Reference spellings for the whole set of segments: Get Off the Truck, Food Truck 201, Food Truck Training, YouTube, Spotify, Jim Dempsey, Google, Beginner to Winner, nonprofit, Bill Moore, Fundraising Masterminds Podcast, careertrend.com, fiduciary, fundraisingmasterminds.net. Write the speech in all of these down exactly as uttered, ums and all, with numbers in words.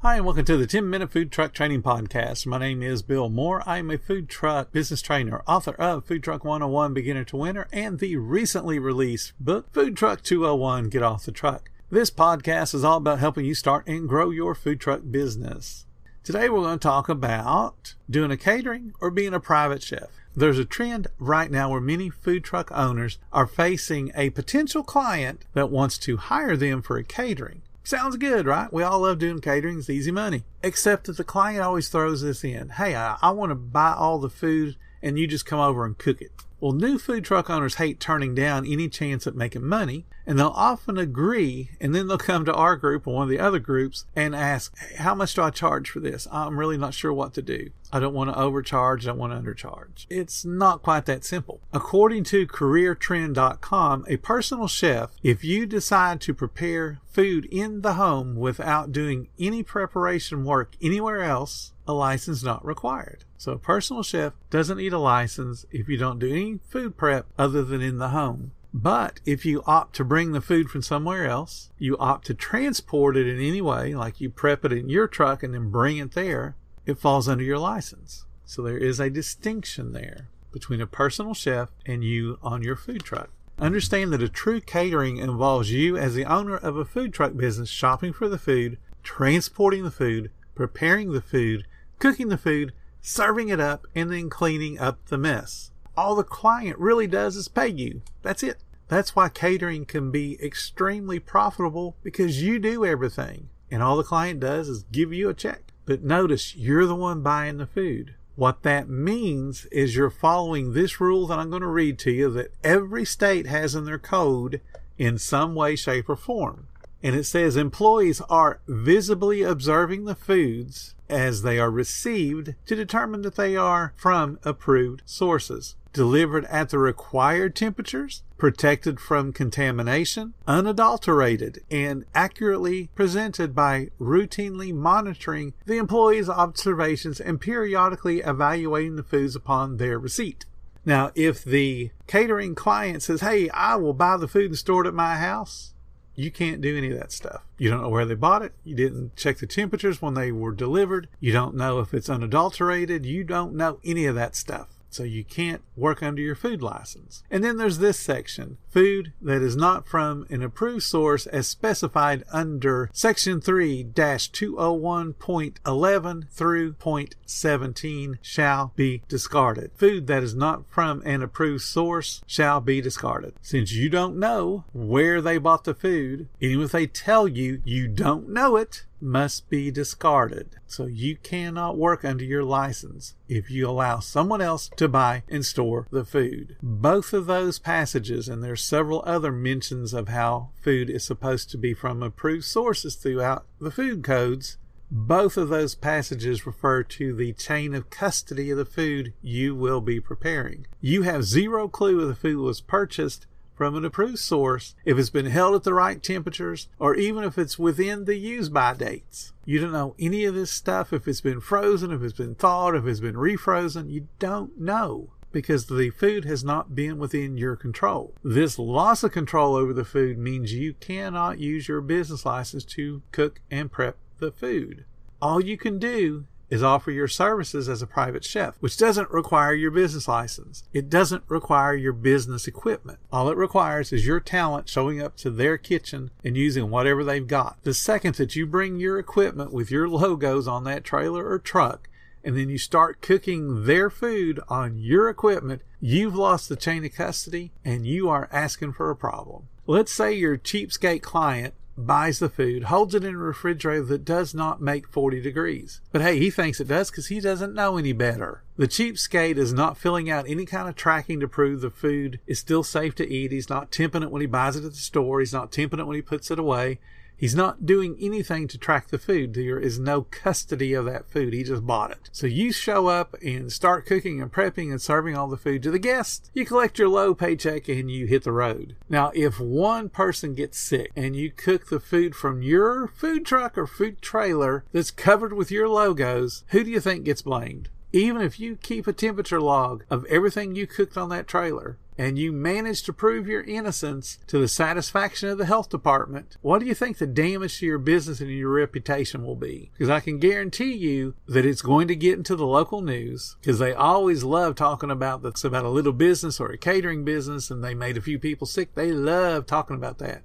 Hi, and welcome to the ten-minute Food Truck Training Podcast. My name is Bill Moore. I'm a food truck business trainer, author of Food Truck one oh one, Beginner to Winner, and the recently released book, Food Truck two oh one, Get Off the Truck. This podcast is all about helping you start and grow your food truck business. Today, we're going to talk about doing a catering or being a private chef. There's a trend right now where many food truck owners are facing a potential client that wants to hire them for a catering. Sounds good, right? We all love doing catering. It's easy money. Except that the client always throws this in. Hey, I, I want to buy all the food and you just come over and cook it. Well, new food truck owners hate turning down any chance at making money, and they'll often agree, and then they'll come to our group or one of the other groups and ask, hey, how much do I charge for this? I'm really not sure what to do. I don't want to overcharge. I don't want to undercharge. It's not quite that simple. According to career trend dot com, a personal chef, if you decide to prepare food in the home without doing any preparation work anywhere else, a license not required. So a personal chef doesn't need a license if you don't do any food prep other than in the home. But if you opt to bring the food from somewhere else, you opt to transport it in any way, like you prep it in your truck and then bring it there, it falls under your license. So there is a distinction there between a personal chef and you on your food truck. Understand that a true catering involves you as the owner of a food truck business shopping for the food, transporting the food, preparing the food, cooking the food, serving it up, and then cleaning up the mess. All the client really does is pay you. That's it. That's why catering can be extremely profitable, because you do everything and all the client does is give you a check. But notice you're the one buying the food. What that means is you're following this rule that I'm going to read to you that every state has in their code in some way, shape, or form. And it says employees are visibly observing the foods as they are received to determine that they are from approved sources, delivered at the required temperatures, protected from contamination, unadulterated, and accurately presented by routinely monitoring the employee's observations and periodically evaluating the foods upon their receipt. Now, if the catering client says, hey, I will buy the food and store it at my house, you can't do any of that stuff. You don't know where they bought it. You didn't check the temperatures when they were delivered. You don't know if it's unadulterated. You don't know any of that stuff. So you can't work under your food license. And then there's this section, food that is not from an approved source as specified under section three dash two oh one point eleven through point seventeen shall be discarded. Food that is not from an approved source shall be discarded. Since you don't know where they bought the food, even if they tell you you don't know it, must be discarded. So you cannot work under your license if you allow someone else to buy and store the food. Both of those passages, and there's several other mentions of how food is supposed to be from approved sources throughout the food codes, both of those passages refer to the chain of custody of the food you will be preparing. You have zero clue if the food was purchased from an approved source, if it's been held at the right temperatures, or even if it's within the use-by dates. You don't know any of this stuff, if it's been frozen, if it's been thawed, if it's been refrozen. You don't know, because the food has not been within your control. This loss of control over the food means you cannot use your business license to cook and prep the food. All you can do is offer your services as a private chef, which doesn't require your business license. It doesn't require your business equipment. All it requires is your talent showing up to their kitchen and using whatever they've got. The second that you bring your equipment with your logos on that trailer or truck, and then you start cooking their food on your equipment, you've lost the chain of custody and you are asking for a problem. Let's say your cheapskate client buys the food, holds it in a refrigerator that does not make forty degrees. But hey, he thinks it does because he doesn't know any better. The cheapskate is not filling out any kind of tracking to prove the food is still safe to eat. He's not temping it when he buys it at the store. He's not temping it when he puts it away. He's not doing anything to track the food. There is no custody of that food. He just bought it. So you show up and start cooking and prepping and serving all the food to the guests. You collect your low paycheck and you hit the road. Now, if one person gets sick and you cook the food from your food truck or food trailer that's covered with your logos, who do you think gets blamed? Even if you keep a temperature log of everything you cooked on that trailer, and you manage to prove your innocence to the satisfaction of the health department, what do you think the damage to your business and your reputation will be? Because I can guarantee you that it's going to get into the local news, because they always love talking about that's about a little business or a catering business, and they made a few people sick. They love talking about that.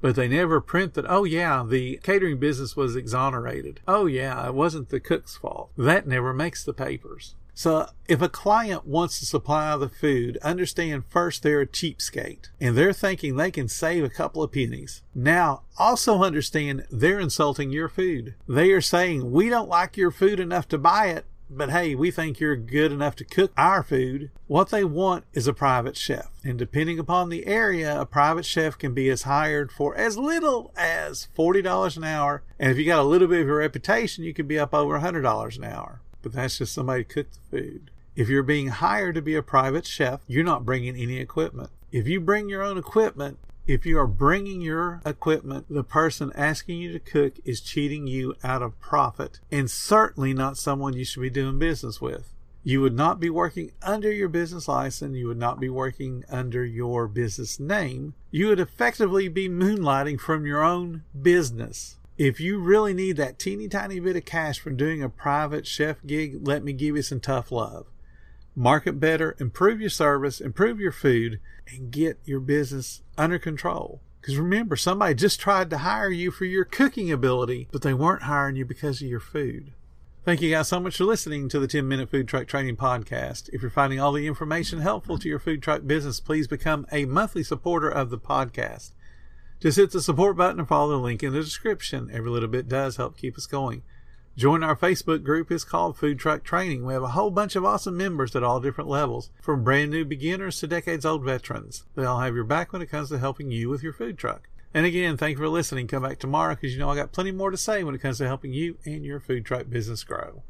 But they never print that, oh yeah, the catering business was exonerated. Oh yeah, it wasn't the cook's fault. That never makes the papers. So if a client wants to supply the food, understand first they're a cheapskate and they're thinking they can save a couple of pennies. Now, also understand they're insulting your food. They are saying, we don't like your food enough to buy it, but hey, we think you're good enough to cook our food. What they want is a private chef. And depending upon the area, a private chef can be as hired for as little as forty dollars an hour. And if you got a little bit of a reputation, you could be up over one hundred dollars an hour. But that's just somebody who cooked the food. If you're being hired to be a private chef, you're not bringing any equipment. If you bring your own equipment, if you are bringing your equipment, the person asking you to cook is cheating you out of profit, and certainly not someone you should be doing business with. You would not be working under your business license. You would not be working under your business name. You would effectively be moonlighting from your own business. If you really need that teeny tiny bit of cash from doing a private chef gig, let me give you some tough love. Market better, improve your service, improve your food, and get your business under control. Because remember, somebody just tried to hire you for your cooking ability, but they weren't hiring you because of your food. Thank you guys so much for listening to the ten minute Food Truck Training Podcast. If you're finding all the information helpful to your food truck business, please become a monthly supporter of the podcast. Just hit the support button and follow the link in the description. Every little bit does help keep us going. Join our Facebook group. It's called Food Truck Training. We have a whole bunch of awesome members at all different levels, from brand new beginners to decades old veterans. They all have your back when it comes to helping you with your food truck. And again, thank you for listening. Come back tomorrow because you know I got plenty more to say when it comes to helping you and your food truck business grow.